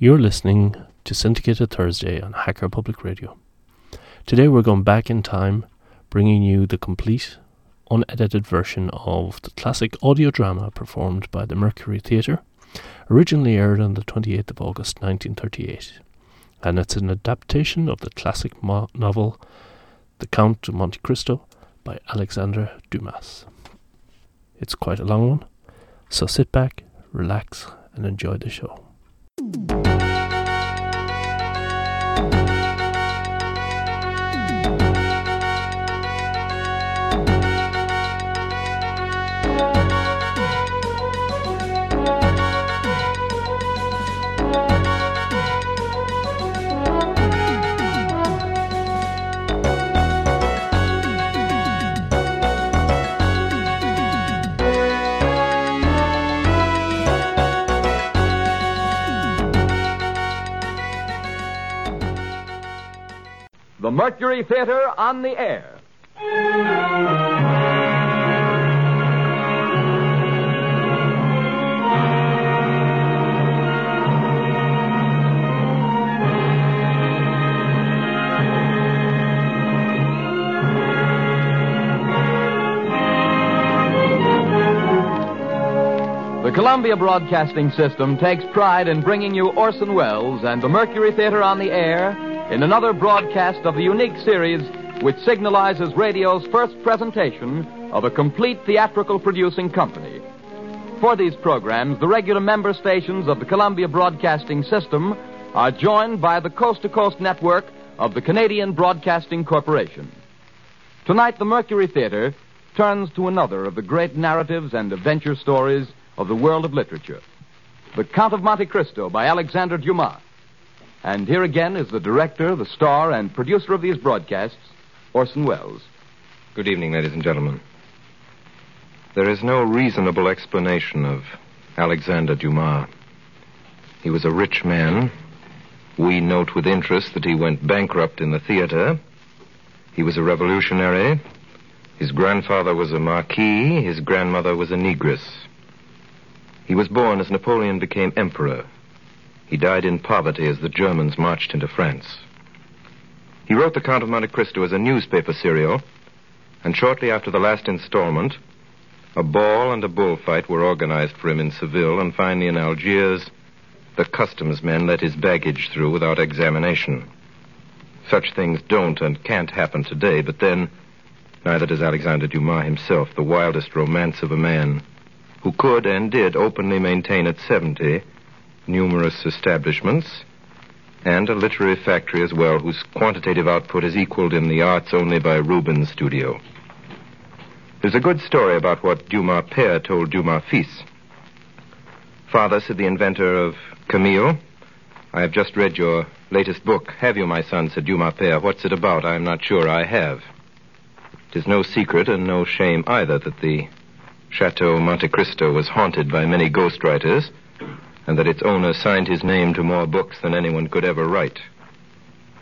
You're listening to Syndicated Thursday on Hacker Public Radio. Today we're going back in time, bringing you the complete, unedited version of the classic audio drama performed by the Mercury Theater, originally aired on the 28th of August 1938, and it's an adaptation of the classic novel The Count of Monte Cristo by Alexandre Dumas. It's quite a long one, so sit back, relax, and enjoy the show. The Mercury Theater on the Air. The Columbia Broadcasting System takes pride in bringing you Orson Welles and the Mercury Theater on the Air in another broadcast of the unique series which signalizes radio's first presentation of a complete theatrical producing company. For these programs, the regular member stations of the Columbia Broadcasting System are joined by the coast-to-coast network of the Canadian Broadcasting Corporation. Tonight, the Mercury Theater turns to another of the great narratives and adventure stories of the world of literature, The Count of Monte Cristo by Alexandre Dumas. And here again is the director, the star, and producer of these broadcasts, Orson Welles. Good evening, ladies and gentlemen. There is no reasonable explanation of Alexandre Dumas. He was a rich man. We note with interest that he went bankrupt in the theater. He was a revolutionary. His grandfather was a marquis. His grandmother was a negress. He was born as Napoleon became emperor. He died in poverty as the Germans marched into France. He wrote The Count of Monte Cristo as a newspaper serial, and shortly after the last installment, a ball and a bullfight were organized for him in Seville, and finally in Algiers, the customs men let his baggage through without examination. Such things don't and can't happen today, but then, neither does Alexandre Dumas himself, the wildest romance of a man who could and did openly maintain at 70... numerous establishments, and a literary factory as well, whose quantitative output is equaled in the arts only by Rubens' studio. There's a good story about what Dumas Père told Dumas Fils. "Father," said the inventor of Camille, "I have just read your latest book." "Have you, my son?" said Dumas Père. "What's it about? I'm not sure I have." It is no secret and no shame either that the Chateau Monte Cristo was haunted by many ghostwriters, and that its owner signed his name to more books than anyone could ever write.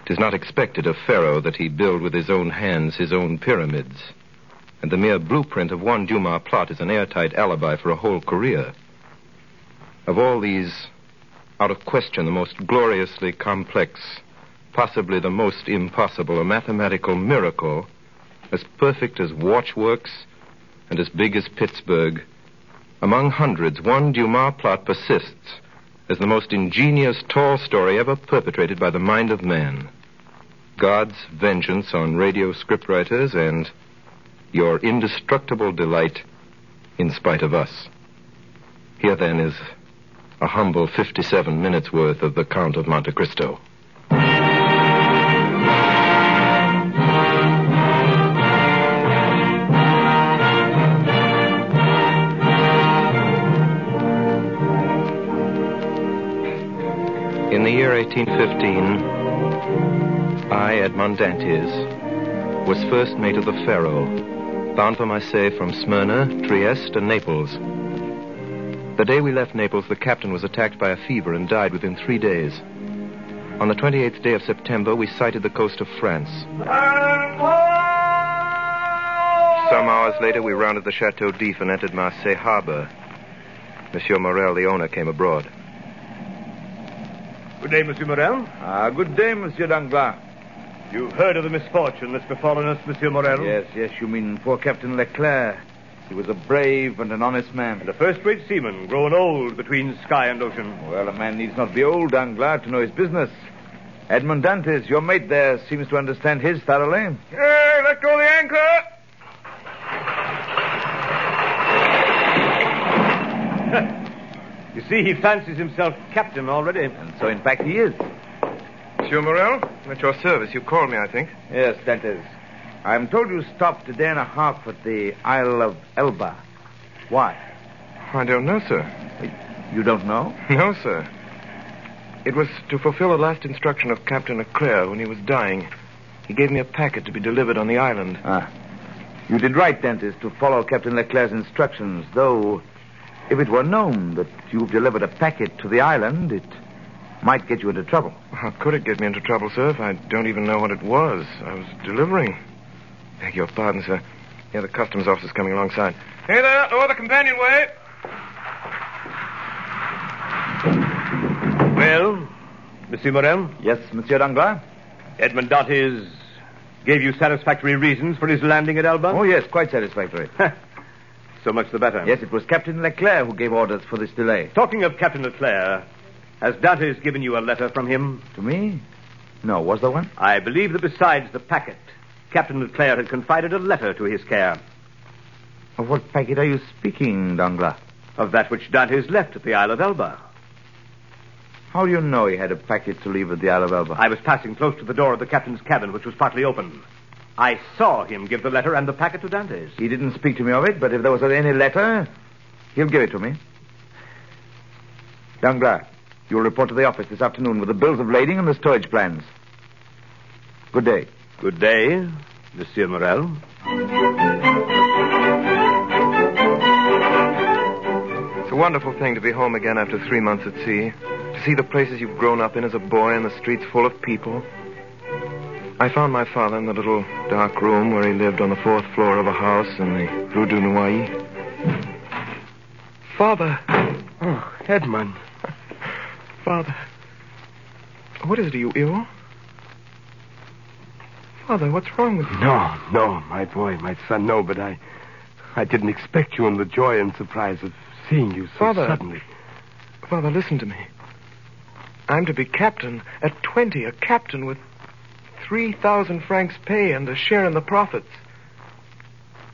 It is not expected of Pharaoh that he build with his own hands his own pyramids, and the mere blueprint of one Dumas plot is an airtight alibi for a whole career. Of all these, out of question, the most gloriously complex, possibly the most impossible, a mathematical miracle, as perfect as watchworks and as big as Pittsburgh, among hundreds, one Dumas plot persists as the most ingenious tall story ever perpetrated by the mind of man. God's vengeance on radio scriptwriters and your indestructible delight in spite of us. Here, then, is a humble 57 minutes' worth of The Count of Monte Cristo. In the year 1815, I, Edmond Dantes, was first mate of the Pharaoh, bound for Marseille from Smyrna, Trieste, and Naples. The day we left Naples, the captain was attacked by a fever and died within 3 days. On the 28th day of September, we sighted the coast of France. Some hours later, we rounded the Chateau d'If and entered Marseille harbor. Monsieur Morel, the owner, came abroad. Good day, Monsieur Morel. Good day, Monsieur Danglars. You've heard of the misfortune that's befallen us, Monsieur Morel? Yes, you mean poor Captain Leclerc. He was a brave and an honest man. And a first-rate seaman, grown old between sky and ocean. Well, a man needs not be old, Danglars, to know his business. Edmond Dantes, your mate there, seems to understand his thoroughly. Hey, let go the anchor! You see, he fancies himself captain already. And so, in fact, he is. Monsieur Morel, at your service. You called me, I think. Yes, Dantes. I'm told you stopped a day and a half at the Isle of Elba. Why? I don't know, sir. You don't know? No, sir. It was to fulfill the last instruction of Captain Leclerc when he was dying. He gave me a packet to be delivered on the island. Ah. You did right, Dantes, to follow Captain Leclerc's instructions, though if it were known that you've delivered a packet to the island, it might get you into trouble. How could it get me into trouble, sir, if I don't even know what it was I was delivering? Beg your pardon, sir. Yeah, the customs officer's coming alongside. Hey there, over the companionway. Well, Monsieur Morel? Yes, Monsieur Danglars? Edmond Dantes gave you satisfactory reasons for his landing at Elba? Oh, yes, quite satisfactory. So much the better. Yes, it was Captain Leclerc who gave orders for this delay. Talking of Captain Leclerc, has Dantes given you a letter from him? To me? No, was there one? I believe that besides the packet, Captain Leclerc had confided a letter to his care. Of what packet are you speaking, Danglars? Of that which Dantes left at the Isle of Elba. How do you know he had a packet to leave at the Isle of Elba? I was passing close to the door of the captain's cabin, which was partly open. I saw him give the letter and the packet to Dantes. He didn't speak to me of it, but if there was any letter, he'll give it to me. Danglars, you'll report to the office this afternoon with the bills of lading and the storage plans. Good day. Good day, Monsieur Morel. It's a wonderful thing to be home again after 3 months at sea. To see the places you've grown up in as a boy and the streets full of people. I found my father in the little dark room where he lived on the fourth floor of a house in the Rue du Nouaïe. Father. Oh, Edmond. Father. What is it? Are you ill? Father, what's wrong with you? No, my boy, my son, no, but I didn't expect you in the joy and surprise of seeing you so suddenly. Father, listen to me. I'm to be captain at 20, a captain with 3,000 francs pay and a share in the profits.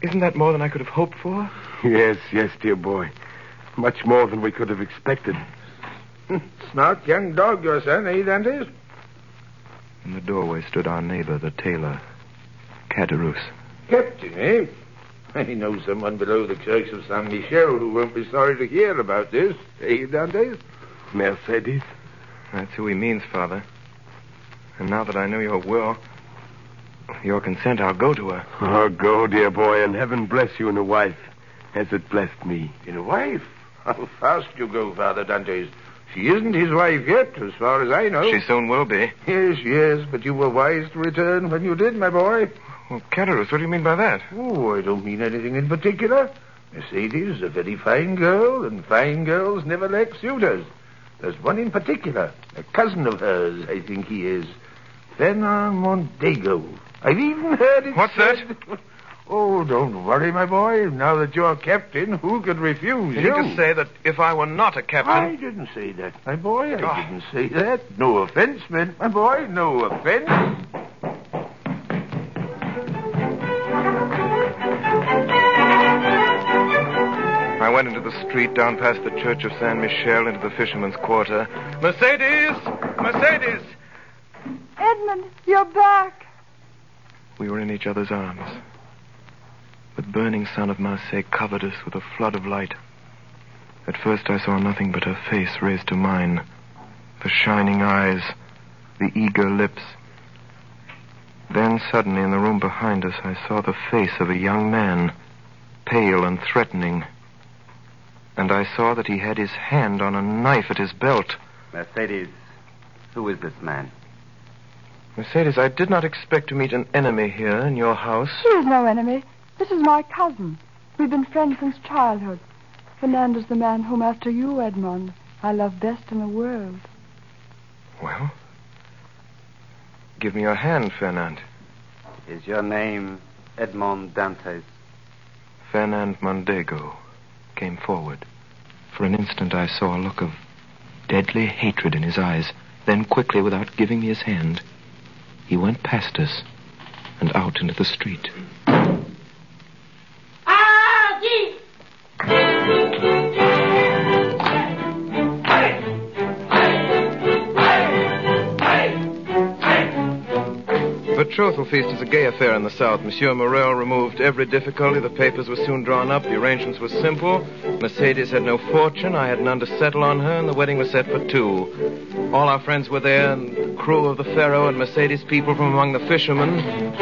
Isn't that more than I could have hoped for? Yes, dear boy. Much more than we could have expected. Snark, young dog, your son, eh, Dantes? In the doorway stood our neighbor, the tailor, Caderousse. Captain, eh? I know someone below the Church of Saint-Michel who won't be sorry to hear about this, eh, Dantes? Mercedes. That's who he means, Father. And now that I know your will, your consent, I'll go to her. Oh, go, dear boy, and heaven bless you in a wife, as it blessed me. In a wife? How fast you go, Father Dantes. She isn't his wife yet, as far as I know. She soon will be. Yes, but you were wise to return when you did, my boy. Well, Caderousse, what do you mean by that? Oh, I don't mean anything in particular. Mercedes is a very fine girl, and fine girls never lack suitors. There's one in particular, a cousin of hers, I think he is. Fernand Mondego. I've even heard it. What's said that? Oh, don't worry, my boy. Now that you're captain, who could refuse you? You just say that if I were not a captain... I didn't say that, my boy. I didn't say that. No offense, man, my boy. No offense. I went into the street, down past the Church of Saint-Michel, into the fisherman's quarter. Mercedes! Mercedes! Edmond, you're back. We were in each other's arms. The burning sun of Marseille covered us with a flood of light. At first I saw nothing but her face raised to mine, the shining eyes, the eager lips. Then suddenly in the room behind us I saw the face of a young man, pale and threatening. And I saw that he had his hand on a knife at his belt. Mercedes, who is this man? Mercedes, I did not expect to meet an enemy here in your house. He is no enemy. This is my cousin. We've been friends since childhood. Fernand is the man whom, after you, Edmond, I love best in the world. Why, give me your hand, Fernand. Is your name Edmond Dantes? Fernand Mondego came forward. For an instant I saw a look of deadly hatred in his eyes. Then quickly, without giving me his hand, he went past us and out into the street. The Trousseau Feast is a gay affair in the South. Monsieur Morel removed every difficulty. The papers were soon drawn up. The arrangements were simple. Mercedes had no fortune. I had none to settle on her, and the wedding was set for two. All our friends were there, and the crew of the Pharaoh and Mercedes people from among the fishermen.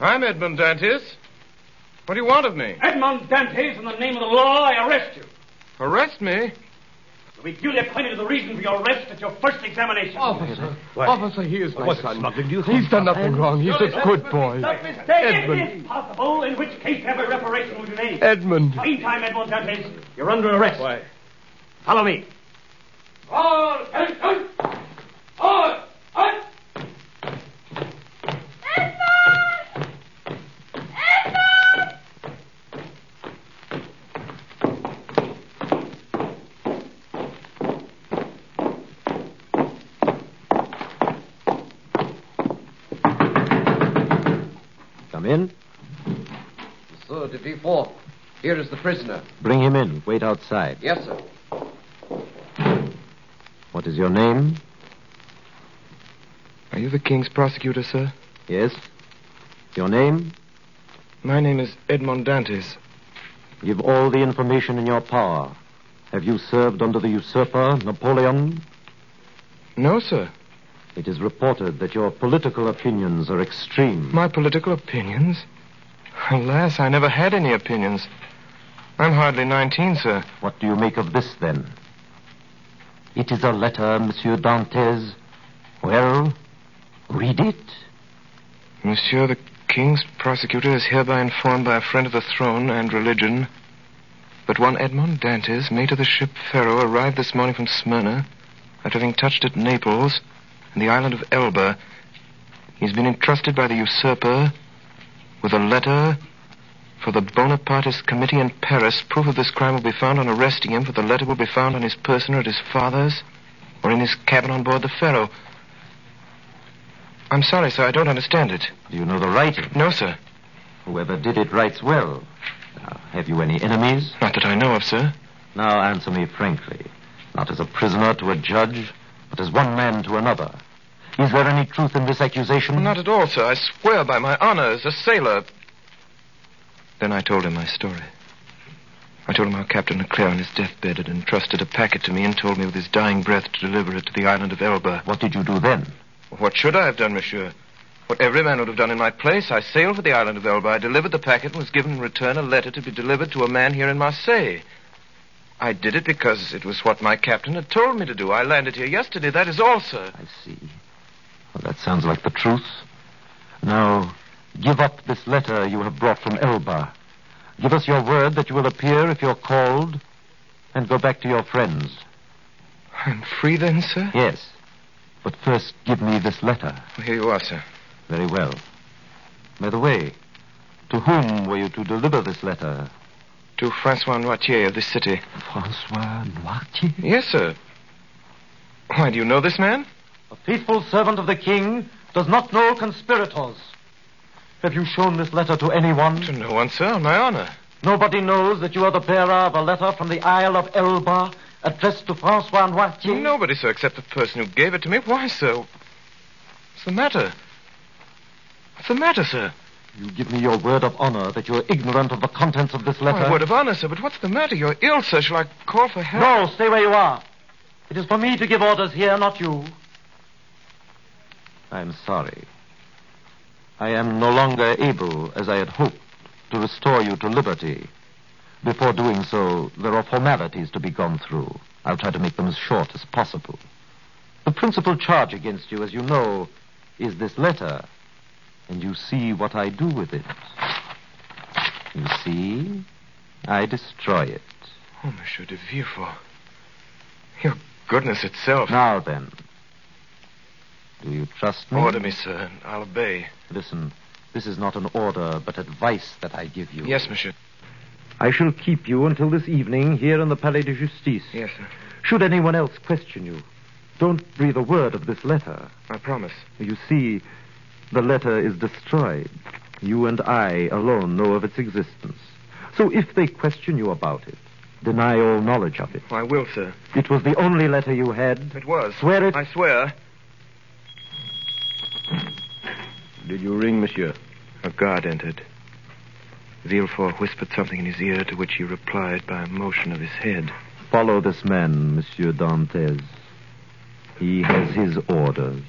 I'm Edmond Dantes. What do you want of me? Edmond Dantes, in the name of the law, I arrest you. Arrest me? You'll be duly acquainted with the reason for your arrest at your first examination. Officer, what? Officer, he is my son. He's done nothing wrong. He's a good boy. Edmond. It is possible, in which case every reparation will be made. Edmond. Meantime, Edmond Dantes, you're under arrest. Why? Follow me. All attention. All attention. In? Monsieur de Villefort, here is the prisoner. Bring him in. Wait outside. Yes, sir. What is your name? Are you the king's prosecutor, sir? Yes. Your name? My name is Edmond Dantes. Give all the information in your power. Have you served under the usurper, Napoleon? No, sir. It is reported that your political opinions are extreme. My political opinions? Alas, I never had any opinions. I'm hardly 19, sir. What do you make of this, then? It is a letter, Monsieur Dantes. Well, read it. Monsieur, the king's prosecutor is hereby informed by a friend of the throne and religion that one Edmond Dantes, mate of the ship Pharaoh, arrived this morning from Smyrna after having touched at Naples in the island of Elba. He's been entrusted by the usurper with a letter for the Bonapartist committee in Paris. Proof of this crime will be found on arresting him, for the letter will be found on his person or at his father's or in his cabin on board the Pharaoh. I'm sorry, sir, I don't understand it. Do you know the writing? No, sir. Whoever did it writes well. Now, have you any enemies? Not that I know of, sir. Now, answer me frankly. Not as a prisoner to a judge, but as one man to another. Is there any truth in this accusation? Not at all, sir. I swear by my honor as a sailor. Then I told him my story. I told him how Captain Leclerc on his deathbed had entrusted a packet to me and told me with his dying breath to deliver it to the island of Elba. What did you do then? What should I have done, monsieur? What every man would have done in my place. I sailed for the island of Elba. I delivered the packet and was given in return a letter to be delivered to a man here in Marseille. I did it because it was what my captain had told me to do. I landed here yesterday, that is all, sir. I see. Well, that sounds like the truth. Now, give up this letter you have brought from Elba. Give us your word that you will appear if you're called, and go back to your friends. I'm free then, sir? Yes. But first, give me this letter. Well, here you are, sir. Very well. By the way, to whom were you to deliver this letter? To François Noirtier of this city. François Noirtier? Yes, sir. Why, do you know this man? A faithful servant of the king does not know conspirators. Have you shown this letter to anyone? To no one, sir, on my honor. Nobody knows that you are the bearer of a letter from the Isle of Elba addressed to François Noirtier? Nobody, sir, except the person who gave it to me. Why, sir? What's the matter? What's the matter, sir? You give me your word of honor that you're ignorant of the contents of this letter. My word of honor, sir, but what's the matter? You're ill, sir. Shall I call for help? No, stay where you are. It is for me to give orders here, not you. I'm sorry. I am no longer able, as I had hoped, to restore you to liberty. Before doing so, there are formalities to be gone through. I'll try to make them as short as possible. The principal charge against you, as you know, is this letter. And you see what I do with it. You see, I destroy it. Oh, Monsieur de Villefort, your goodness itself. Now then, do you trust me? Order me, sir, and I'll obey. Listen, this is not an order, but advice that I give you. Yes, Monsieur. I shall keep you until this evening here in the Palais de Justice. Yes, sir. Should anyone else question you, don't breathe a word of this letter. I promise. You see, the letter is destroyed. You and I alone know of its existence. So if they question you about it, deny all knowledge of it. I will, sir. It was the only letter you had. It was. Swear it. I swear. Did you ring, monsieur? A guard entered. Villefort whispered something in his ear, to which he replied by a motion of his head. Follow this man, Monsieur Dantes. He has his orders.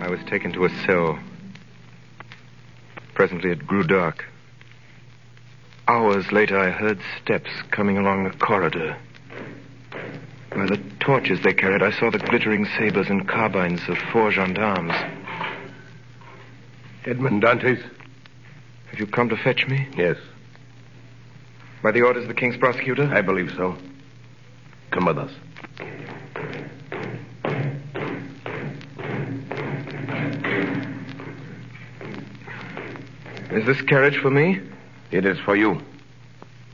I was taken to a cell. Presently it grew dark. Hours later, I heard steps coming along the corridor. By the torches they carried, I saw the glittering sabers and carbines of four gendarmes. Edmond Dantes. Have you come to fetch me? Yes. By the orders of the King's Prosecutor? I believe so. Come with us. Is this carriage for me? It is for you.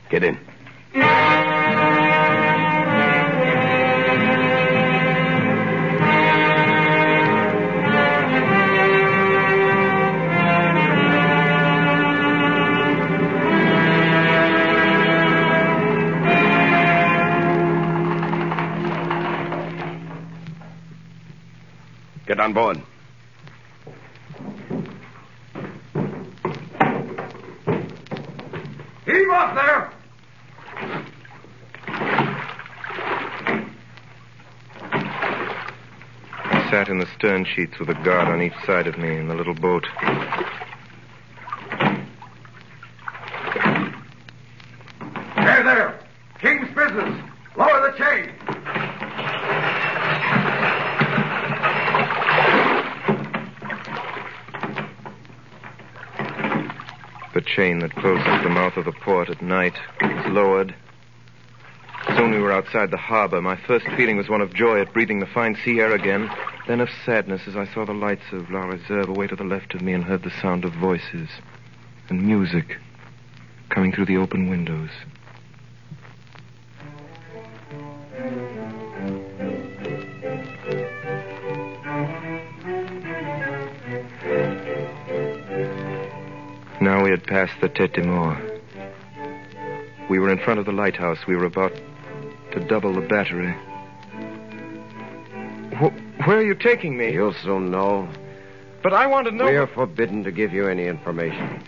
Get in. Get on board. Heave up there! I sat in the stern sheets with a guard on each side of me in the little boat. There, there! King's business! Lower the chain! The chain that closes the mouth of the port at night was lowered. Soon we were outside the harbor. My first feeling was one of joy at breathing the fine sea air again, then of sadness as I saw the lights of La Réserve away to the left of me and heard the sound of voices and music coming through the open windows. Now we had passed the Tête de Mort. We were in front of the lighthouse. We were about to double the battery. Where are you taking me? You'll soon know. But I want to know... We are forbidden to give you any information.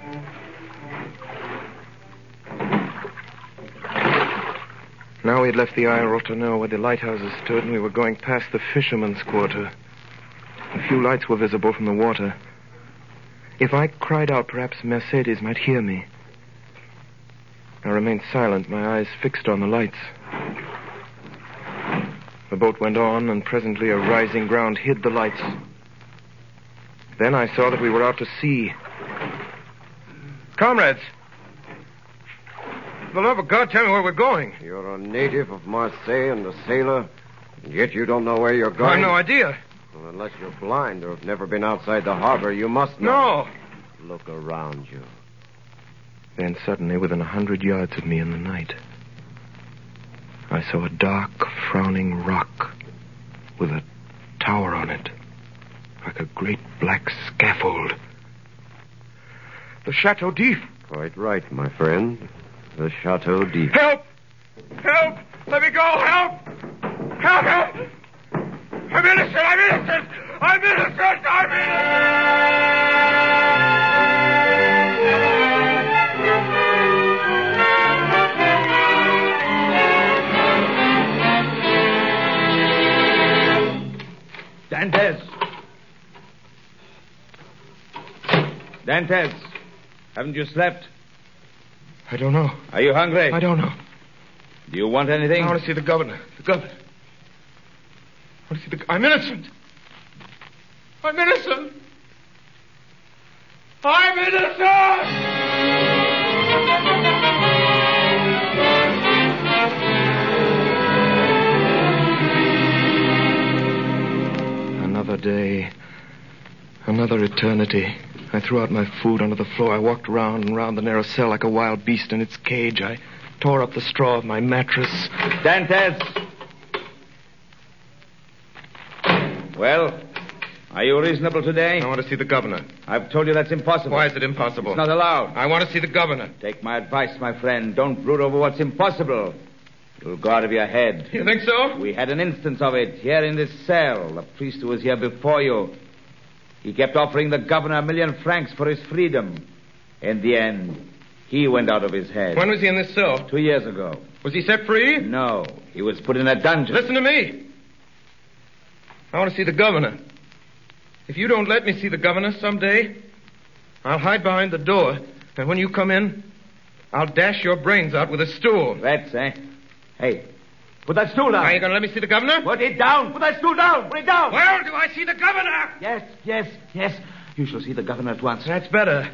Now we had left the Isle Rotoneau where the lighthouses stood, and we were going past the fishermen's quarter. A few lights were visible from the water. If I cried out, perhaps Mercedes might hear me. I remained silent, my eyes fixed on the lights. The boat went on, and presently a rising ground hid the lights. Then I saw that we were out to sea. Comrades! For the love of God, tell me where we're going. You're a native of Marseille and a sailor, and yet you don't know where you're going. I have no idea. Well, unless you're blind or have never been outside the harbor, you must know. No! Look around you. Then suddenly, within 100 yards of me in the night, I saw a dark, frowning rock with a tower on it, like a great black scaffold. The Chateau d'If! Quite right, my friend. The Chateau d'If. Help! Help! Let me go! Help! Help! Help! I'm innocent! I'm innocent! I'm innocent! Dantes! Dantes, haven't you slept? I don't know. Are you hungry? I don't know. Do you want anything? I want to see the governor. The governor. I want to see the... I'm innocent. I'm innocent. I'm innocent! Another day. Another eternity. I threw out my food onto the floor. I walked round and round the narrow cell like a wild beast in its cage. I tore up the straw of my mattress. Dantes! Well, are you reasonable today? I want to see the governor. I've told you that's impossible. Why is it impossible? It's not allowed. I want to see the governor. Take my advice, my friend. Don't brood over what's impossible. You'll go out of your head. You think so? We had an instance of it here in this cell. The priest who was here before you. He kept offering the governor $1,000,000 for his freedom. In the end, he went out of his head. When was he in this cell? 2 years ago. Was he set free? No. He was put in a dungeon. Listen to me. I want to see the governor. If you don't let me see the governor someday, I'll hide behind the door. And when you come in, I'll dash your brains out with a stool. That's, eh? Hey, put that stool down. Are you going to let me see the governor? Put it down. Put that stool down. Put it down. Well, do I see the governor? Yes. You shall see the governor at once. That's better.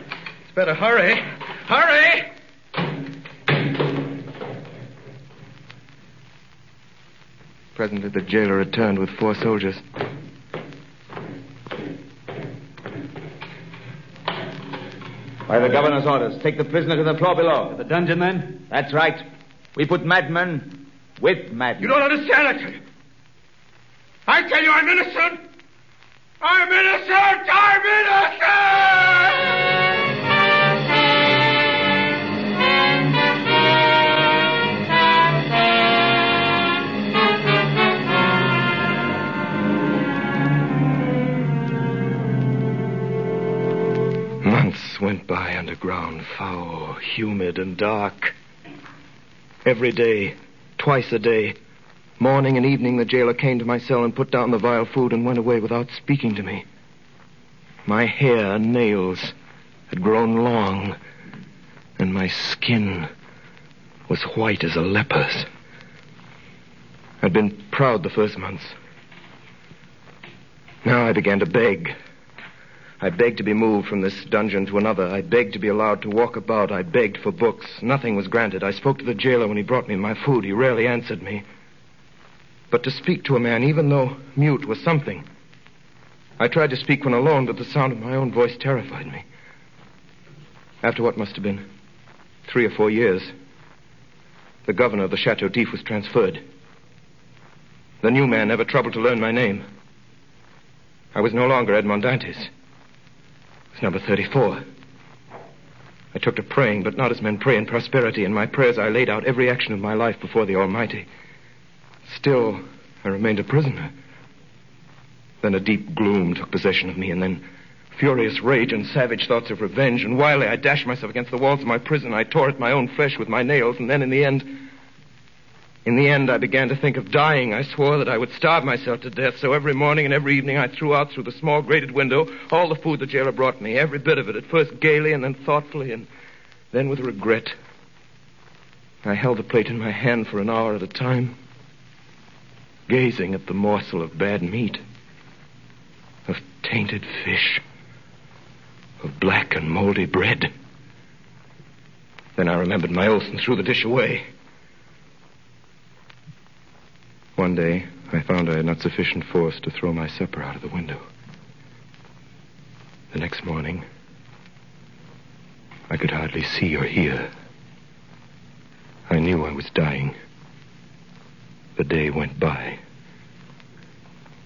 It's better. Hurry. Presently, the jailer returned with 4 soldiers. By the governor's orders, take the prisoner to the floor below. To the dungeon, then? That's right. We put madmen... with madness. You don't understand it. I tell you, I'm innocent. I'm innocent. I'm innocent. Months went by underground, foul, humid, and dark. Every day. Twice a day. Morning and evening, the jailer came to my cell and put down the vile food and went away without speaking to me. My hair and nails had grown long, and my skin was white as a leper's. I'd been proud the first months. Now I began to beg. I begged to be moved from this dungeon to another. I begged to be allowed to walk about. I begged for books. Nothing was granted. I spoke to the jailer when he brought me my food. He rarely answered me. But to speak to a man, even though mute, was something. I tried to speak when alone, but the sound of my own voice terrified me. After what must have been 3 or 4 years, the governor of the Chateau d'If was transferred. The new man never troubled to learn my name. I was no longer Edmond Dantes. It's number 34. I took to praying, but not as men pray in prosperity. In my prayers, I laid out every action of my life before the Almighty. Still, I remained a prisoner. Then a deep gloom took possession of me, and then furious rage and savage thoughts of revenge. And wildly, I dashed myself against the walls of my prison. I tore at my own flesh with my nails, and then in the end, I began to think of dying. I swore that I would starve myself to death, so every morning and every evening I threw out through the small grated window all the food the jailer brought me, every bit of it, at first gaily and then thoughtfully and then with regret. I held the plate in my hand for an hour at a time, gazing at the morsel of bad meat, of tainted fish, of black and moldy bread. Then I remembered my oath and threw the dish away. One day, I found I had not sufficient force to throw my supper out of the window. The next morning, I could hardly see or hear. I knew I was dying. The day went by.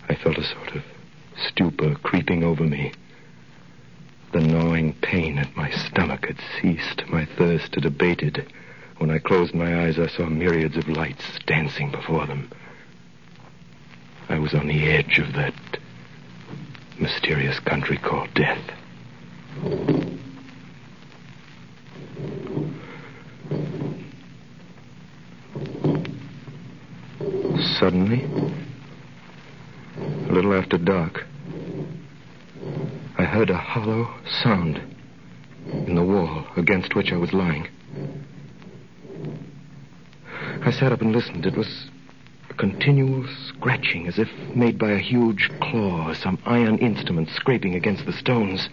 I felt a sort of stupor creeping over me. The gnawing pain at my stomach had ceased. My thirst had abated. When I closed my eyes, I saw myriads of lights dancing before them. I was on the edge of that mysterious country called Death. Suddenly, a little after dark, I heard a hollow sound in the wall against which I was lying. I sat up and listened. It was a continual scratching, as if made by a huge claw or some iron instrument scraping against the stones.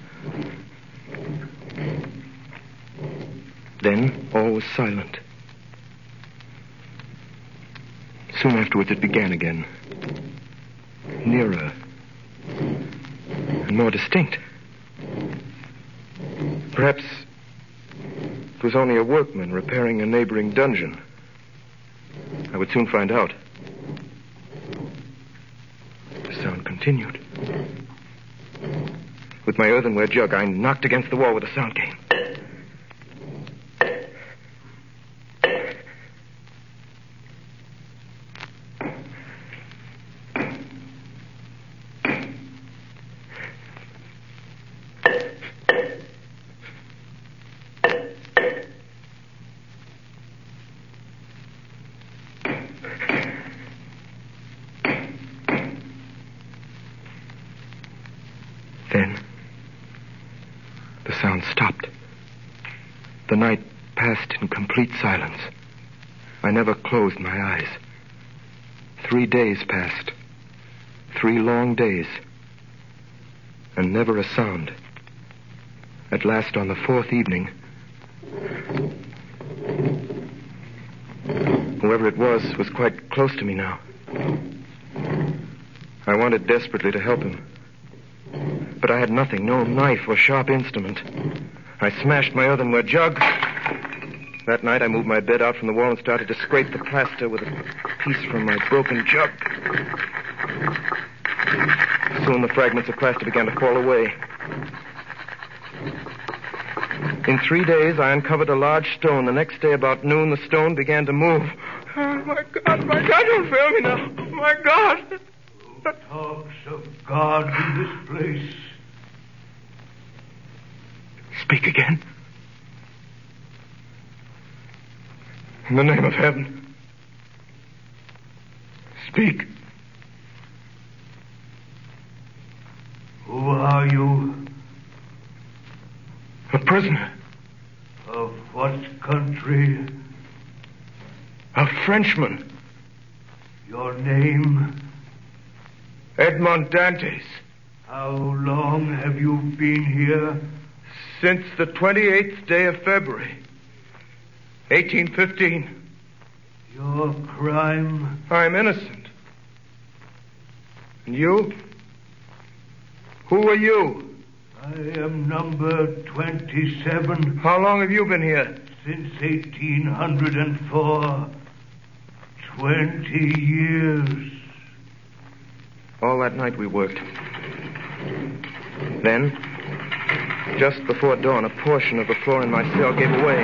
Then all was silent. Soon afterwards it began again, nearer and more distinct. Perhaps it was only a workman repairing a neighboring dungeon. I would soon find out. The sound continued. With my earthenware jug, I knocked against the wall where the sound came. Then, the sound stopped. The night passed in complete silence. I never closed my eyes. 3 days passed. 3 long days. And never a sound. At last, on the 4th evening, whoever it was quite close to me now. I wanted desperately to help him. But I had nothing, no knife or sharp instrument. I smashed my earthenware jug. That night I moved my bed out from the wall and started to scrape the plaster with a piece from my broken jug. Soon the fragments of plaster began to fall away. In 3 days I uncovered a large stone. The next day about noon the stone began to move. Oh, my God, don't fail me now. Oh, my God. Who talks of God in this place? Speak again. In the name of heaven. Speak. Who are you? A prisoner. Of what country? A Frenchman. Your name? Edmond Dantes. How long have you been here? Since the 28th day of February, 1815. Your crime? I'm innocent. And you? Who are you? I am number 27. How long have you been here? Since 1804. 20 years. All that night we worked. Then, just before dawn, a portion of the floor in my cell gave way.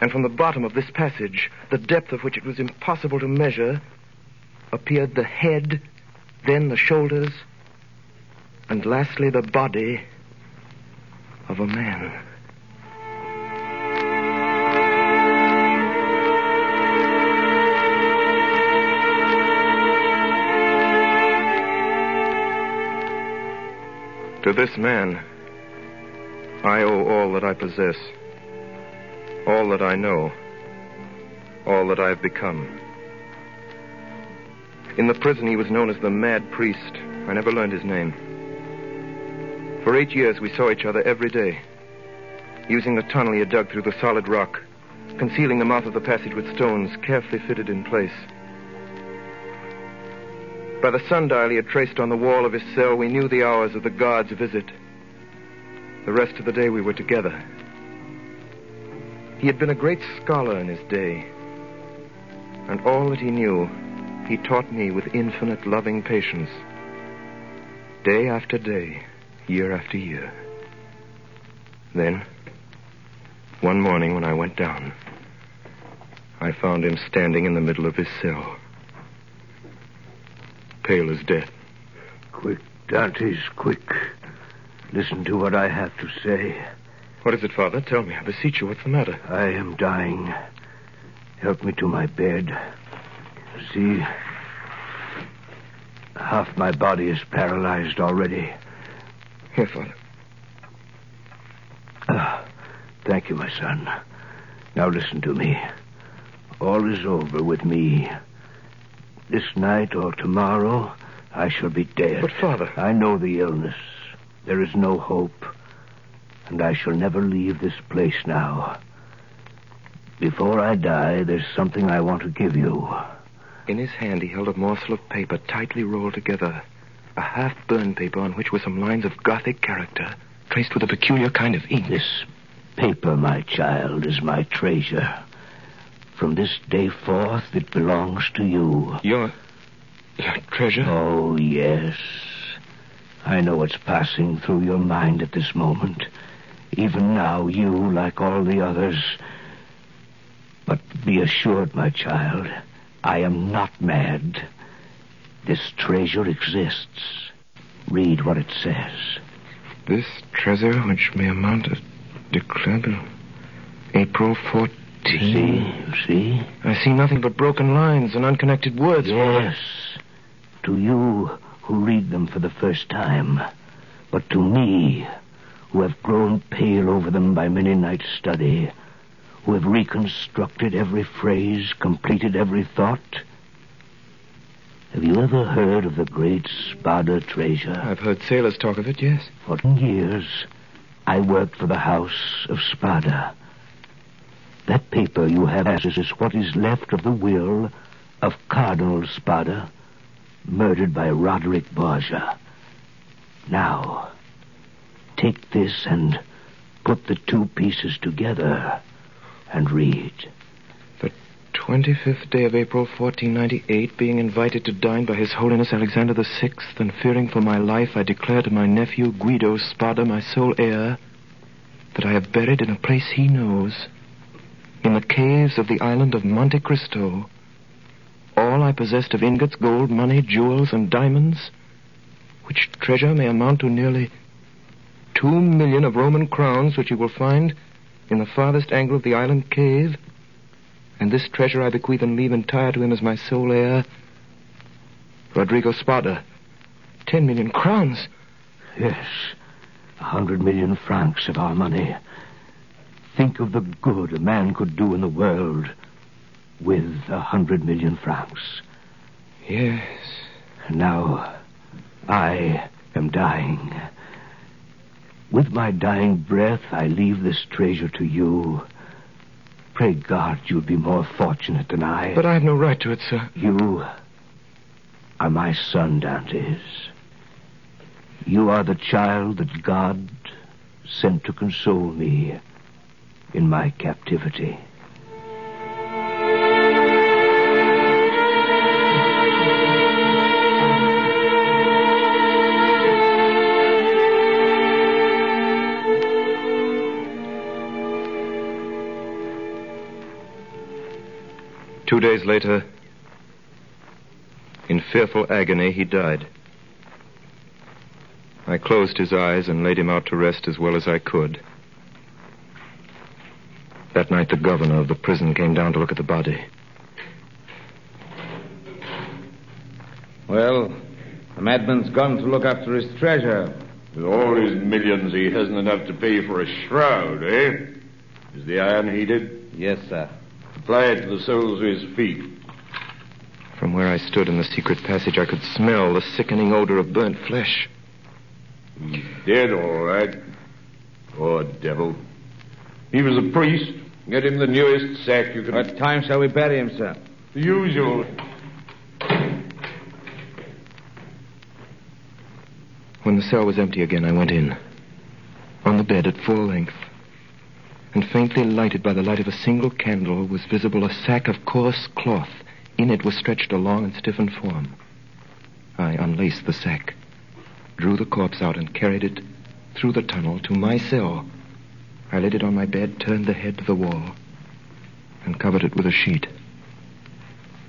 And from the bottom of this passage, the depth of which it was impossible to measure, appeared the head, then the shoulders, and lastly the body of a man. To this man, I owe all that I possess, all that I know, all that I have become. In the prison, he was known as the Mad Priest. I never learned his name. For 8 years, we saw each other every day, using the tunnel he had dug through the solid rock, concealing the mouth of the passage with stones carefully fitted in place. By the sundial he had traced on the wall of his cell, we knew the hours of the guard's visit. The rest of the day we were together. He had been a great scholar in his day, and all that he knew, he taught me with infinite loving patience, day after day, year after year. Then, one morning when I went down, I found him standing in the middle of his cell, pale as death. Quick, Dantes, quick. Listen to what I have to say. What is it, Father? Tell me. I beseech you, what's the matter? I am dying. Help me to my bed. See, half my body is paralyzed already. Here, Father. Thank you, my son. Now listen to me. All is over with me. This night or tomorrow, I shall be dead. But, Father... I know the illness. There is no hope. And I shall never leave this place now. Before I die, there's something I want to give you. In his hand, he held a morsel of paper tightly rolled together. A half-burned paper on which were some lines of Gothic character, traced with a peculiar kind of ink. This paper, my child, is my treasure. From this day forth, it belongs to you. Your treasure? Oh, yes. I know what's passing through your mind at this moment. Even now, you, like all the others... But be assured, my child, I am not mad. This treasure exists. Read what it says. This treasure, which may amount to declared April 14. You see? I see nothing but broken lines and unconnected words. Yes, to you who read them for the first time, but to me, who have grown pale over them by many nights' study, who have reconstructed every phrase, completed every thought. Have you ever heard of the great Spada treasure? I've heard sailors talk of it, yes. For 10 years, I worked for the house of Spada. That paper you have is what is left of the will of Cardinal Spada, murdered by Roderick Borgia. Now, take this and put the two pieces together... and read. The 25th day of April, 1498, being invited to dine by His Holiness Alexander the Sixth, and fearing for my life, I declare to my nephew Guido Spada, my sole heir, that I have buried in a place he knows, in the caves of the island of Monte Cristo, all I possessed of ingots, gold, money, jewels, and diamonds, which treasure may amount to nearly 2 million of Roman crowns, which you will find... in the farthest angle of the island cave, and this treasure I bequeath and leave entire to him as my sole heir, Rodrigo Spada. 10 million crowns. Yes, 100 million francs of our money. Think of the good a man could do in the world with 100 million francs. Yes. Now, I am dying. With my dying breath, I leave this treasure to you. Pray God you'll be more fortunate than I. But I have no right to it, sir. You are my son, Dantes. You are the child that God sent to console me in my captivity. Two days later, in fearful agony, he died. I closed his eyes and laid him out to rest as well as I could. That night, the governor of the prison came down to look at the body. Well, the madman's gone to look after his treasure. With all his millions, he hasn't enough to pay for a shroud, eh? Is the iron heated? Yes, sir. Apply it to the soles of his feet. From where I stood in the secret passage, I could smell the sickening odor of burnt flesh. He's dead, all right. Poor devil. He was a priest. Get him the newest sack you can... What time shall we bury him, sir? The usual. When the cell was empty again, I went in. On the bed at full length. And faintly lighted by the light of a single candle was visible a sack of coarse cloth. In it was stretched a long and stiffened form. I unlaced the sack, drew the corpse out, and carried it through the tunnel to my cell. I laid it on my bed, turned the head to the wall, and covered it with a sheet.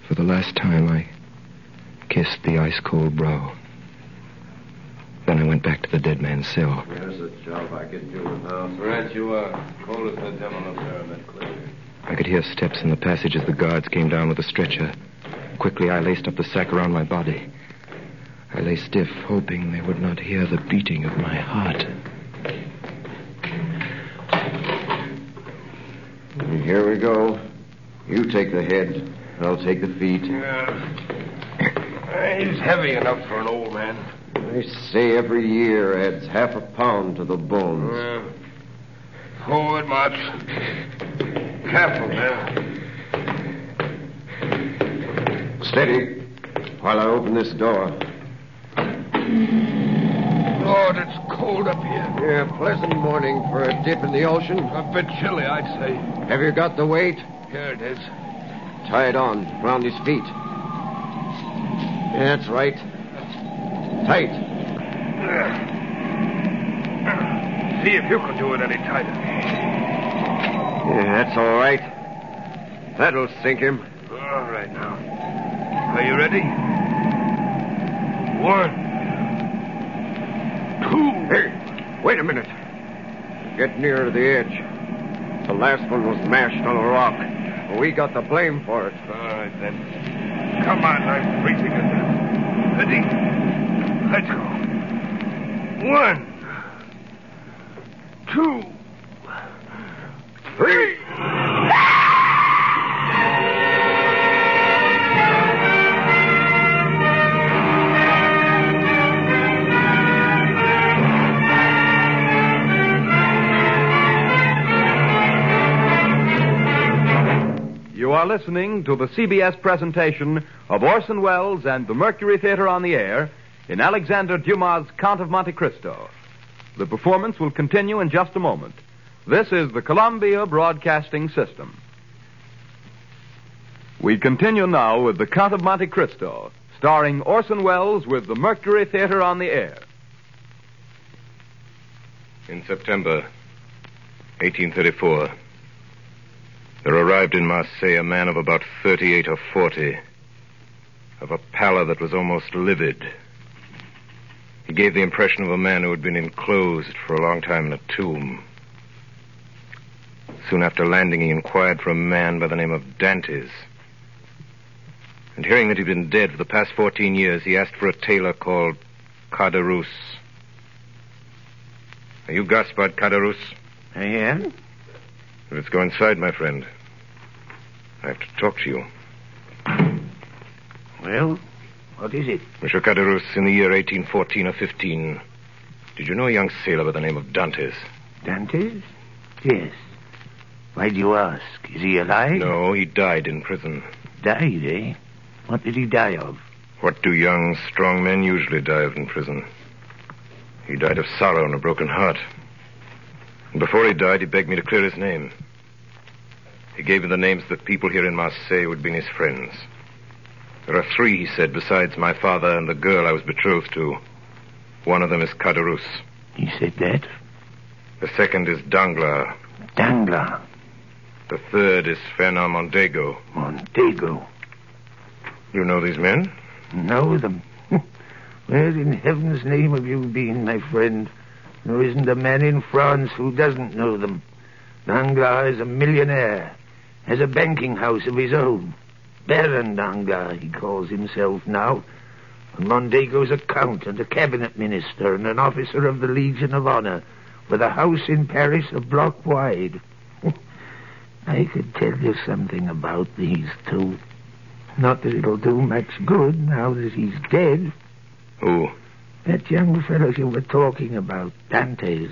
For the last time, I carried kissed the ice-cold brow. Then I went back to the dead man's cell. Here's a job I could do without. Right you are. Cold as the devil up there in that clearing. I could hear steps in the passage as the guards came down with a stretcher. Quickly, I laced up the sack around my body. I lay stiff, hoping they would not hear the beating of my heart. Here we go. You take the head, I'll take the feet. He's heavy enough for an old man. They say every year adds half a pound to the bones. Forward march. Careful now. Steady, while I open this door. Lord, it's cold up here. Yeah, pleasant morning for a dip in the ocean. A bit chilly, I'd say. Have you got the weight? Here it is. Tie it on, round his feet. That's right. Tight. See if you can do it any tighter. Yeah, that's all right. That'll sink him. All right now. Are you ready? 1, 2... Hey, wait a minute. Get nearer to the edge. The last one was mashed on a rock. We got the blame for it. All right, then. Come on, I'm freezing again. Ready? Let's go. 1, 2, 3. You are listening to the CBS presentation of Orson Welles and the Mercury Theater on the Air in Alexandre Dumas' Count of Monte Cristo. The performance will continue in just a moment. This is the Columbia Broadcasting System. We continue now with the Count of Monte Cristo, starring Orson Welles with the Mercury Theater on the Air. In September 1834, there arrived in Marseille a man of about 38 or 40, of a pallor that was almost livid. He gave the impression of a man who had been enclosed for a long time in a tomb. Soon after landing, he inquired for a man by the name of Dantes. And hearing that he'd been dead for the past 14 years, he asked for a tailor called Caderousse. Are you Gaspard Caderousse? I am. Let's go inside, my friend. I have to talk to you. Well? What is it? Monsieur Caderousse, in the year 1814 or 15, did you know a young sailor by the name of Dantes? Dantes? Yes. Why do you ask? Is he alive? No, he died in prison. Died, eh? What did he die of? What do young, strong men usually die of in prison? He died of sorrow and a broken heart. And before he died, he begged me to clear his name. He gave me the names of the people here in Marseille who had been his friends. There are 3, he said, besides my father and the girl I was betrothed to. One of them is Caderousse. He said that? The second is Danglars. Danglars? The third is Fernand Mondego. Mondego? You know these men? Know them? Where in heaven's name have you been, my friend? There isn't a man in France who doesn't know them. Danglars is a millionaire, has a banking house of his own. Baron Danglars, he calls himself now. And Mondego's a count and a cabinet minister and an officer of the Legion of Honor, with a house in Paris a block wide. I could tell you something about these 2. Not that it'll do much good now that he's dead. Who? That young fellow you were talking about, Dantes.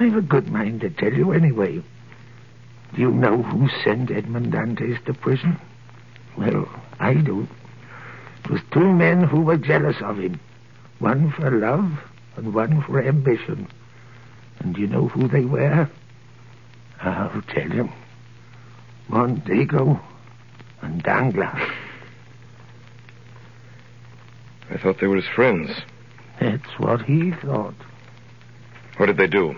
I've a good mind to tell you anyway. Do you know who sent Edmond Dantes to prison? Well, I do. It was 2 men who were jealous of him. One for love and one for ambition. And do you know who they were? I'll tell you. Mondego and Danglars. I thought they were his friends. That's what he thought. What did they do?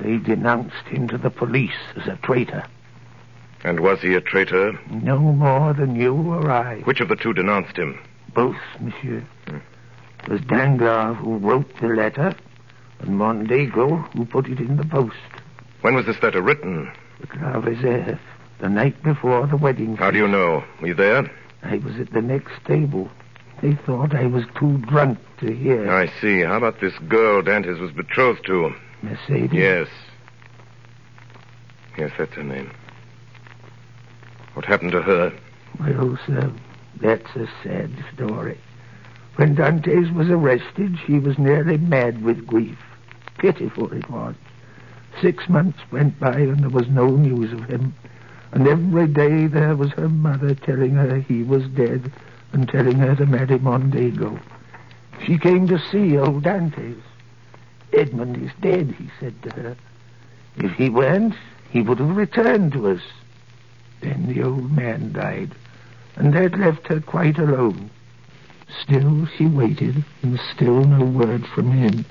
They denounced him to the police as a traitor. And was he a traitor? No more than you or I. Which of the 2 denounced him? both, monsieur. It was Danglars who wrote the letter, and Mondego who put it in the post. When was this letter written? At La Réserve, the night before the wedding. How do you know? Were you there? I was at the next table. They thought I was too drunk to hear. I see. How about this girl Dantes was betrothed to? Mercedes? Yes. Yes, that's her name. What happened to her? Well, sir, that's a sad story. When Dantes was arrested, she was nearly mad with grief. Pitiful it was. 6 months went by and there was no news of him. And every day there was her mother telling her he was dead and telling her to marry Mondego. She came to see old Dantes. Edmond is dead, he said to her. If he weren't, he would have returned to us. Then the old man died, and that left her quite alone. Still she waited, and still no word from him.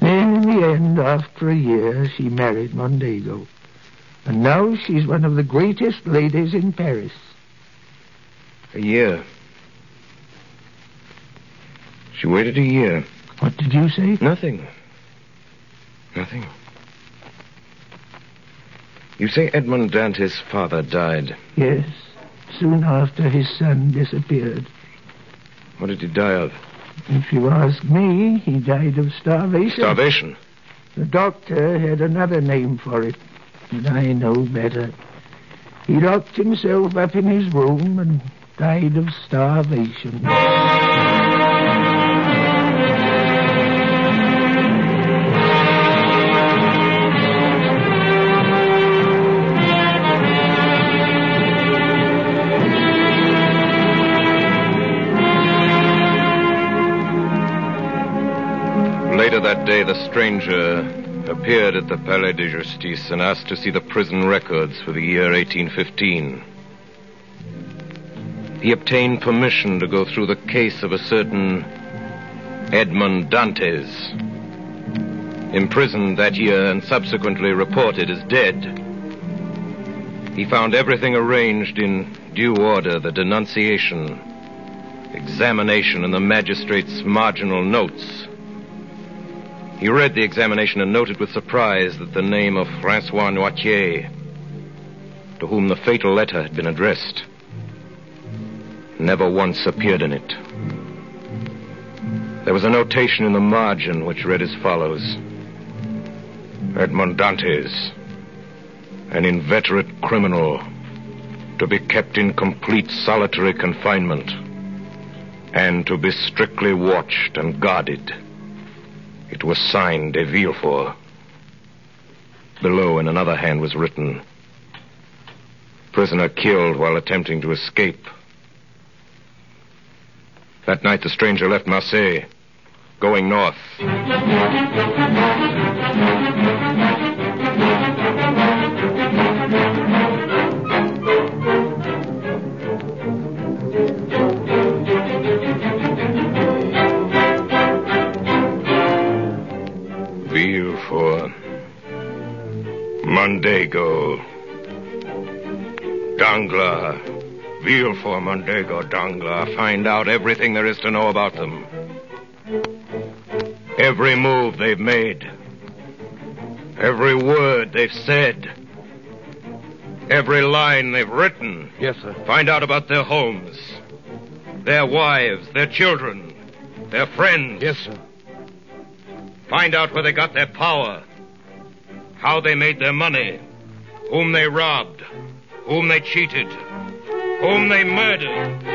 Then in the end, after a year, she married Mondego. And now she's one of the greatest ladies in Paris. A year. She waited a year. What did you say? Nothing. You say Edmond Dantes' father died? Yes, soon after his son disappeared. What did he die of? If you ask me, he died of starvation. Starvation? The doctor had another name for it, and I know better. He locked himself up in his room and died of starvation. That day, the stranger appeared at the Palais de Justice and asked to see the prison records for the year 1815. He obtained permission to go through the case of a certain Edmond Dantes, imprisoned that year and subsequently reported as dead. He found everything arranged in due order, the denunciation, examination, and the magistrate's marginal notes. He read the examination and noted with surprise that the name of François Noirtier, to whom the fatal letter had been addressed, never once appeared in it. There was a notation in the margin which read as follows: Edmond Dantes, an inveterate criminal, to be kept in complete solitary confinement, and to be strictly watched and guarded. It was signed de Villefort. Below, in another hand, was written, prisoner killed while attempting to escape. That night, the stranger left Marseille, going north. Mondego, Danglars, Villefort, Mondego, Danglars. Find out everything there is to know about them. Every move they've made. Every word they've said. Every line they've written. Yes, sir. Find out about their homes, their wives, their children, their friends. Yes, sir. Find out where they got their power, how they made their money, whom they robbed, whom they cheated, whom they murdered.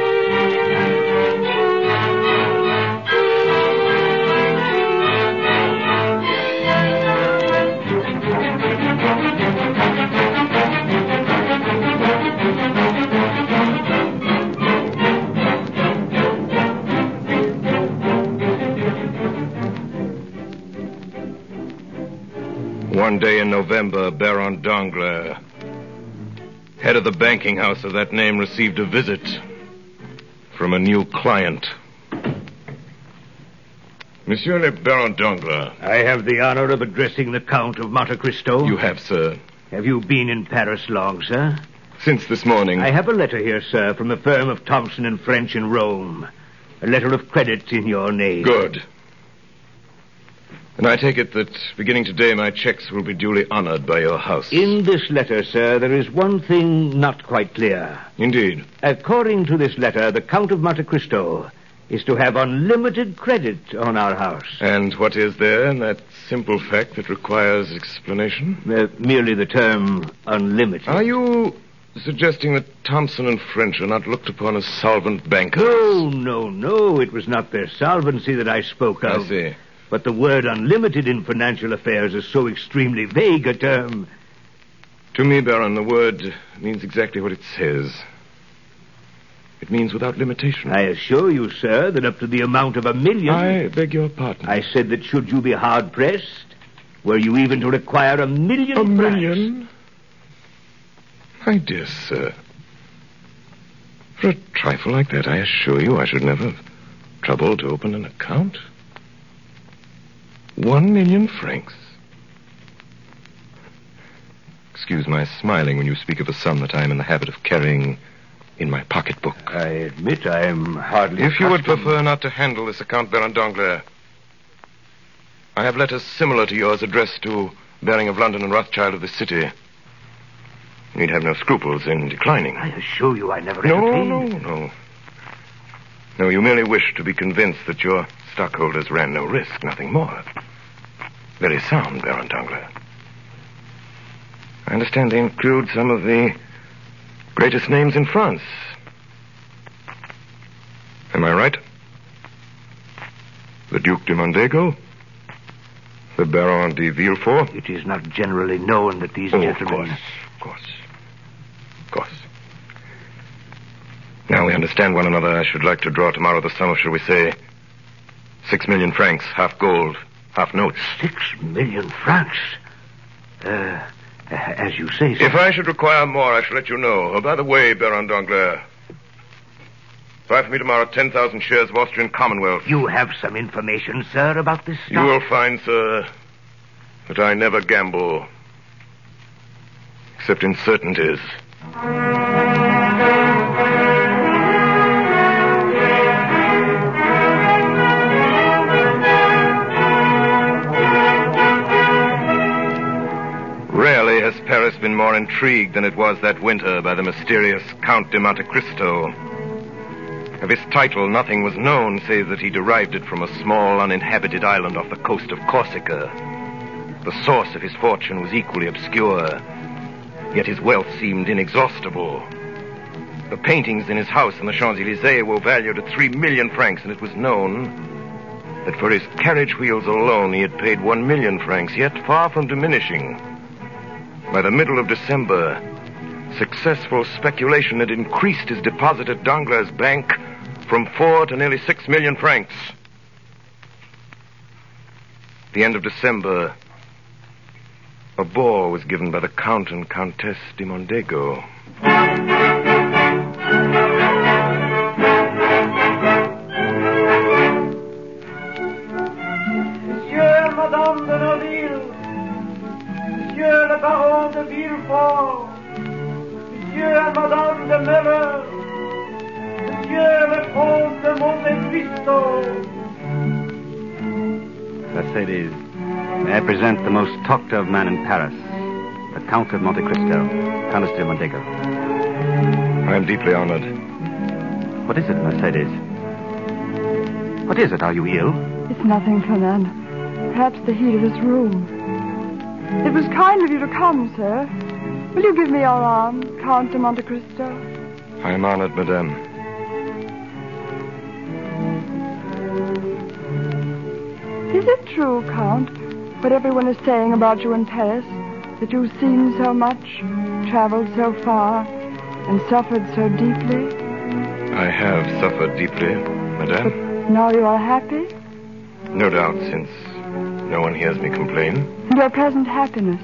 One day in November, Baron Danglars, head of the banking house of that name, received a visit from a new client. Monsieur le Baron Danglars. I have the honor of addressing the Count of Monte Cristo. You have, sir. Have you been in Paris long, sir? Since this morning. I have a letter here, sir, from the firm of Thompson and French in Rome. a letter of credit in your name. Good. And I take it that beginning today, my checks will be duly honored by your house. In this letter, sir, there is one thing not quite clear. Indeed. According to this letter, the Count of Monte Cristo is to have unlimited credit on our house. And what is there in that simple fact that requires explanation? Merely the term unlimited. Are you suggesting that Thompson and French are not looked upon as solvent bankers? No. It was not their solvency that I spoke of. I see. But the word unlimited in financial affairs is so extremely vague a term. To me, Baron, the word means exactly what it says. It means without limitation. I assure you, sir, that up to the amount of 1 million... I beg your pardon. I said that should you be hard-pressed, were you even to require 1 million... A million? My dear sir, for a trifle like that, I assure you I should never have troubled to open an account. 1 million francs. Excuse my smiling when you speak of a sum that I am in the habit of carrying in my pocketbook. I admit I am hardly... If you would prefer not to handle this account, Baron Danglars, I have letters similar to yours addressed to Baring of London and Rothschild of the city. You need have no scruples in declining. I assure you I never... No. No, you merely wish to be convinced that your stockholders ran no risk, nothing more. Very sound, Baron Danglars. I understand they include some of the greatest names in France. Am I right? The Duc de Mondego? The Baron de Villefort? It is not generally known that these gentlemen... Of course. Now we understand one another. I should like to draw tomorrow the sum of, shall we say, 6 million francs, half gold, half notes. 6 million francs? As you say, sir. If I should require more, I shall let you know. Oh, by the way, Baron Danglars, buy for me tomorrow 10,000 shares of Austrian Commonwealth. You have some information, sir, about this stock? You will find, sir, that I never gamble, except in certainties. Has Paris been more intrigued than it was that winter by the mysterious Count de Monte Cristo? Of his title, nothing was known, save that he derived it from a small, uninhabited island off the coast of Corsica. The source of his fortune was equally obscure, yet his wealth seemed inexhaustible. The paintings in his house in the Champs-Élysées were valued at 3 million francs, and it was known that for his carriage wheels alone he had paid 1 million francs, yet far from diminishing. By the middle of December, successful speculation had increased his deposit at Danglars' bank from 4 to nearly 6 million francs. At the end of December, a ball was given by the Count and Countess de Mondego. Monsieur and Madame de Neuville, Monsieur le Baron de Villefort, Monsieur and Madame de Miller, Monsieur le Comte de Monte Cristo. Mercedes, may I present the most talked of man in Paris, the Count of Monte Cristo, Countess de Mondego. I am deeply honored. What is it, Mercedes? What is it? Are you ill? It's nothing, Fernand. Perhaps the heat of this room. It was kind of you to come, sir. Will you give me your arm, Count de Monte Cristo? I am honored, madame. Is it true, Count, what everyone is saying about you in Paris, that you've seen so much, traveled so far, and suffered so deeply? I have suffered deeply, madame. But now you are happy? No doubt, since no one hears me complain. And your present happiness,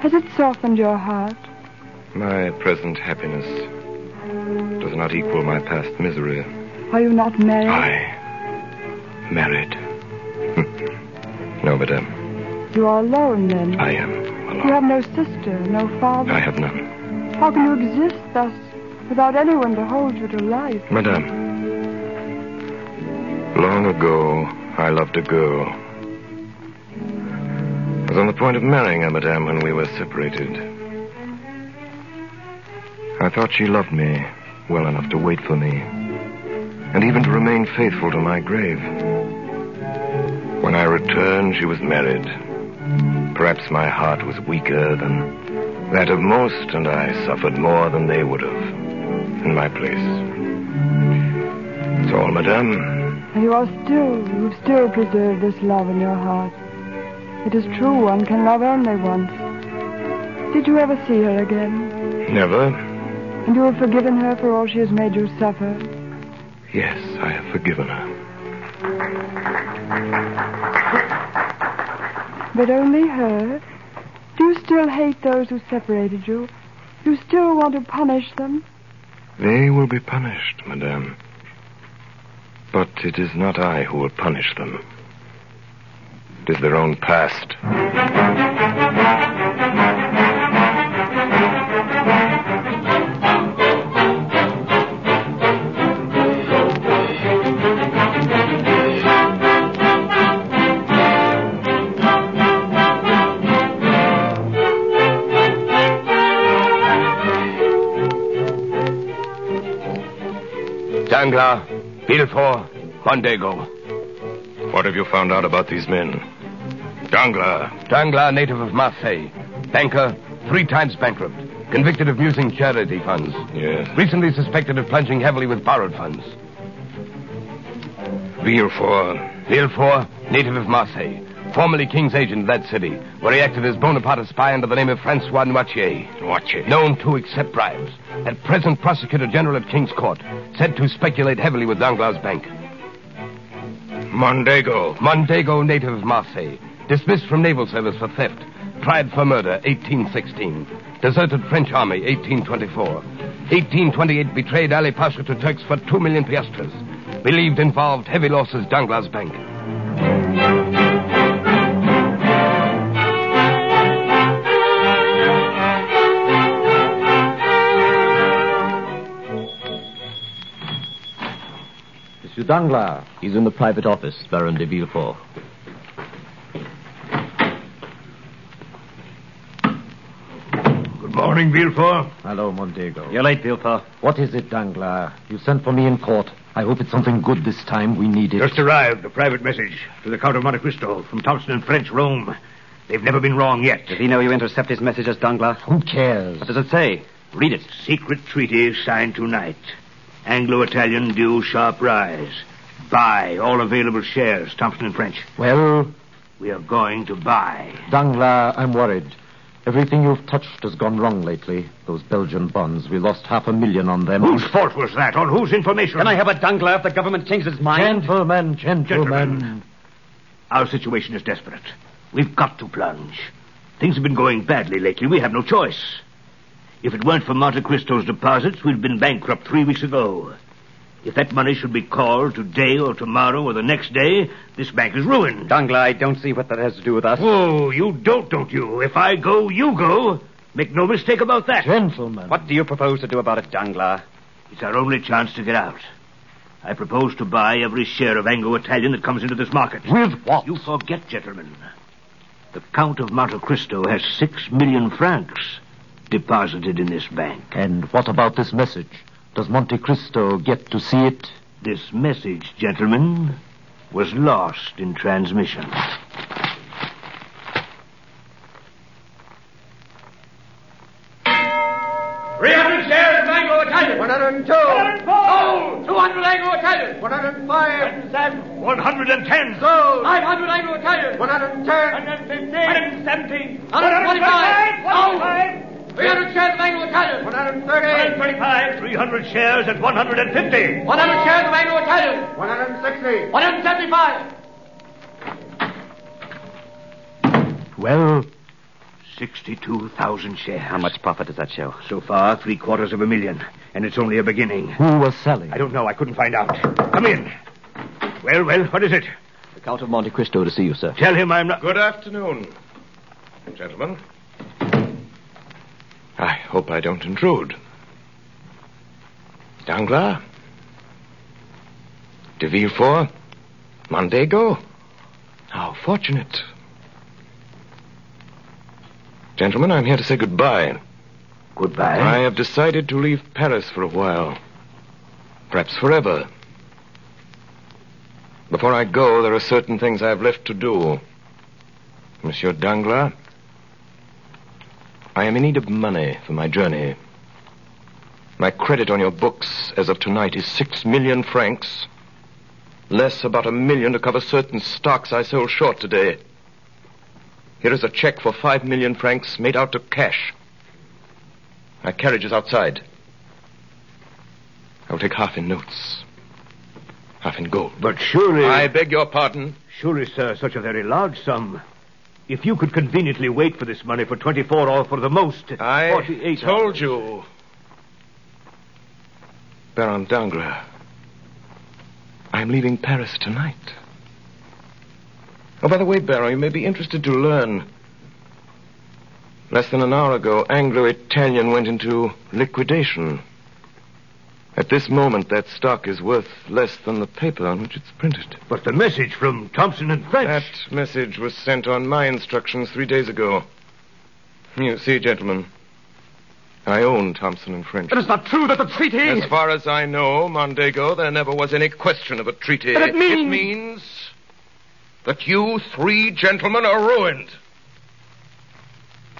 has it softened your heart? My present happiness does not equal my past misery. Are you not married? I? Married? No, madame. You are alone, then? I am alone. You have no sister, no father? I have none. How can you exist thus without anyone to hold you to life? Madame, ago, I loved a girl. I was on the point of marrying her, madame, when we were separated. I thought she loved me well enough to wait for me, and even to remain faithful to my grave. When I returned, she was married. Perhaps my heart was weaker than that of most, and I suffered more than they would have in my place. That's all, madame. You've still preserved this love in your heart. It is true, one can love only once. Did you ever see her again? Never. And you have forgiven her for all she has made you suffer? Yes, I have forgiven her. But only her? Do you still hate those who separated you? You still want to punish them? They will be punished, madame. But it is not I who will punish them. It is their own past. Danglars, Villefort, Mondego. What have you found out about these men? Danglars, native of Marseille. Banker, 3 times bankrupt. Convicted of using charity funds. Yes. Recently suspected of plunging heavily with borrowed funds. Villefort, native of Marseille. Formerly king's agent in that city, where he acted as Bonaparte's spy under the name of François Noirtier. Known to accept bribes. At present prosecutor general at King's Court. Said to speculate heavily with Danglars' bank. Mondego, native of Marseille. Dismissed from naval service for theft. Tried for murder, 1816. Deserted French army, 1824. 1828 betrayed Ali Pasha to Turks for 2 million piastres. Believed involved heavy losses Danglars' bank. Monsieur Danglars. He's in the private office, Baron de Villefort. Good morning, Villefort. Hello, Mondego. You're late, Villefort. What is it, Danglars? You sent for me in court. I hope it's something good this time. We need it. Just arrived. A private message to the Count of Monte Cristo from Thompson and French, Rome. They've never been wrong yet. Did he know you intercept his messages, Danglars? Who cares? What does it say? Read it. Secret treaty signed tonight. Anglo-Italian due sharp rise. Buy all available shares, Thompson and French. Well? We are going to buy. Danglars, I'm worried. Everything you've touched has gone wrong lately. Those Belgian bonds, we lost 500,000 on them. Whose fault was that? On whose information? Can I have a Danglars if the government changes its mind? Gentlemen. Our situation is desperate. We've got to plunge. Things have been going badly lately. We have no choice. If it weren't for Monte Cristo's deposits, we'd been bankrupt 3 weeks ago. If that money should be called today or tomorrow or the next day, this bank is ruined. Danglars, I don't see what that has to do with us. Oh, you don't you? If I go, you go. Make no mistake about that. Gentlemen. What do you propose to do about it, Danglars? It's our only chance to get out. I propose to buy every share of Anglo-Italian that comes into this market. With what? You forget, gentlemen. The Count of Monte Cristo has 6 million francs deposited in this bank. And what about this message? Does Monte Cristo get to see it? This message, gentlemen, was lost in transmission. Shares at 150. 100 shares of Anglo-Italian. 160. 175. Well, 62,000 shares. How much profit does that show? So far, 750,000. And it's only a beginning. Who was selling? I don't know. I couldn't find out. Come in. Well, what is it? The Count of Monte Cristo to see you, sir. Tell him I'm not... Good afternoon, gentlemen. I hope I don't intrude. Danglars? De Villefort? Mondego? How fortunate. Gentlemen, I'm here to say goodbye. Goodbye? I have decided to leave Paris for a while. Perhaps forever. Before I go, there are certain things I have left to do. Monsieur Danglars, I am in need of money for my journey. My credit on your books as of tonight is 6 million francs, less about 1 million to cover certain stocks I sold short today. Here is a check for 5 million francs made out to cash. My carriage is outside. I will take half in notes, half in gold. But surely... I beg your pardon? Surely, sir, such a very large sum. If you could conveniently wait for this money for 24 or for the most... 48 told hours. You. Baron Danglars, I'm leaving Paris tonight. Oh, by the way, Baron, you may be interested to learn. Less than an hour ago, Anglo-Italian went into liquidation. At this moment, that stock is worth less than the paper on which it's printed. But the message from Thompson and French... That message was sent on my instructions 3 days ago. You see, gentlemen, I own Thompson and French. It is not true that the treaty... As far as I know, Mondego, there never was any question of a treaty. But it means... It means that you three gentlemen are ruined.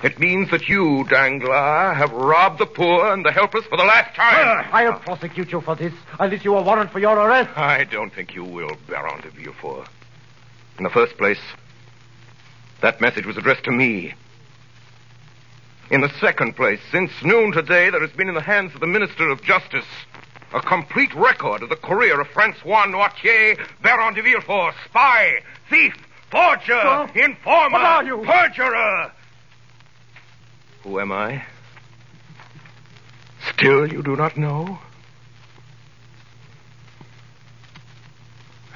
It means that you, Danglars, have robbed the poor and the helpless for the last time. I'll prosecute you for this. I'll issue a warrant for your arrest. I don't think you will, Baron de Villefort. In the first place, that message was addressed to me. In the second place, since noon today, there has been in the hands of the Minister of Justice a complete record of the career of François Noirtier, Baron de Villefort, spy, thief, forger, informer, what are you? Perjurer. Who am I? Still you do not know?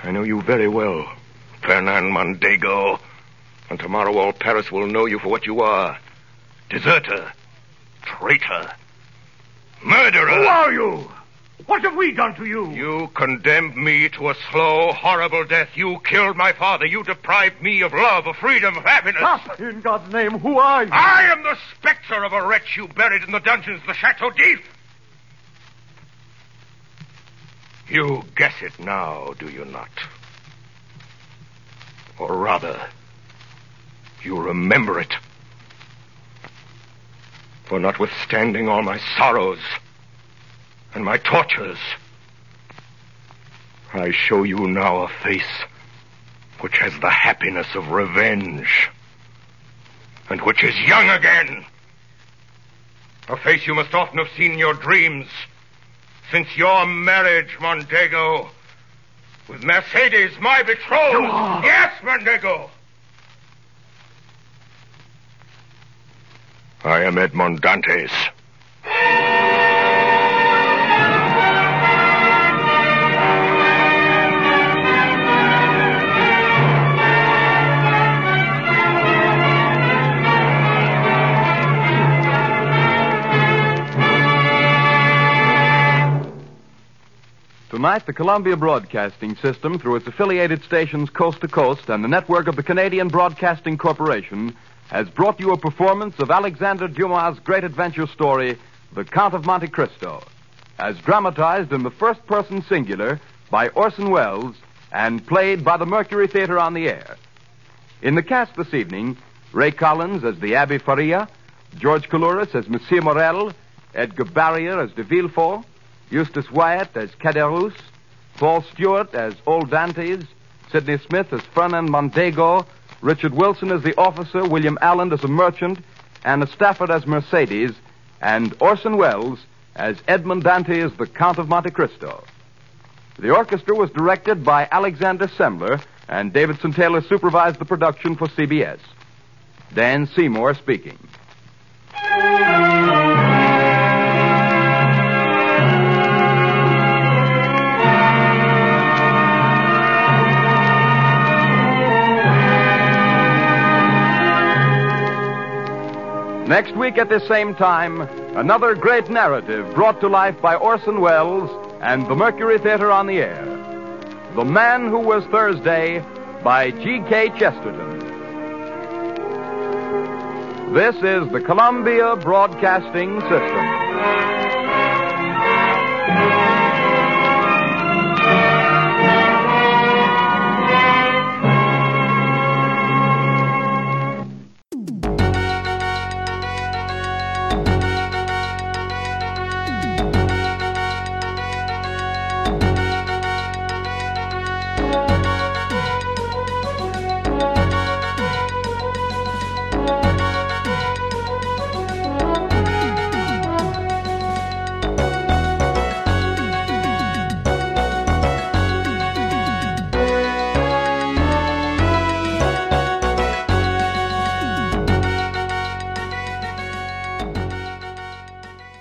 I know you very well, Fernand Mondego. And tomorrow all Paris will know you for what you are. Deserter. Traitor. Murderer. Who are you? What have we done to you? You condemned me to a slow, horrible death. You killed my father. You deprived me of love, of freedom, of happiness. Stop! In God's name, who are you? I am the specter of a wretch you buried in the dungeons of the Chateau d'If. You guess it now, do you not? Or rather, you remember it. For notwithstanding all my sorrows... and my tortures, I show you now a face which has the happiness of revenge, and which is young again. A face you must often have seen in your dreams, since your marriage, Mondego, with Mercedes, my betrothed. You are... Yes, Mondego. I am Edmond Dantes. Tonight, the Columbia Broadcasting System, through its affiliated stations coast to coast and the network of the Canadian Broadcasting Corporation, has brought you a performance of Alexandre Dumas' great adventure story, The Count of Monte Cristo, as dramatized in the first-person singular by Orson Welles and played by the Mercury Theater on the Air. In the cast this evening, Ray Collins as the Abbé Faria, George Calourus as Monsieur Morel, Edgar Barrier as de Villefort, Eustace Wyatt as Caderousse, Paul Stewart as Old Dantes, Sidney Smith as Fernand Mondego, Richard Wilson as the officer, William Allen as a merchant, Anna Stafford as Mercedes, and Orson Welles as Edmond Dantes, the Count of Monte Cristo. The orchestra was directed by Alexander Semler, and Davidson Taylor supervised the production for CBS. Dan Seymour speaking. Next week at this same time, another great narrative brought to life by Orson Welles and the Mercury Theater on the Air. The Man Who Was Thursday by G.K. Chesterton. This is the Columbia Broadcasting System.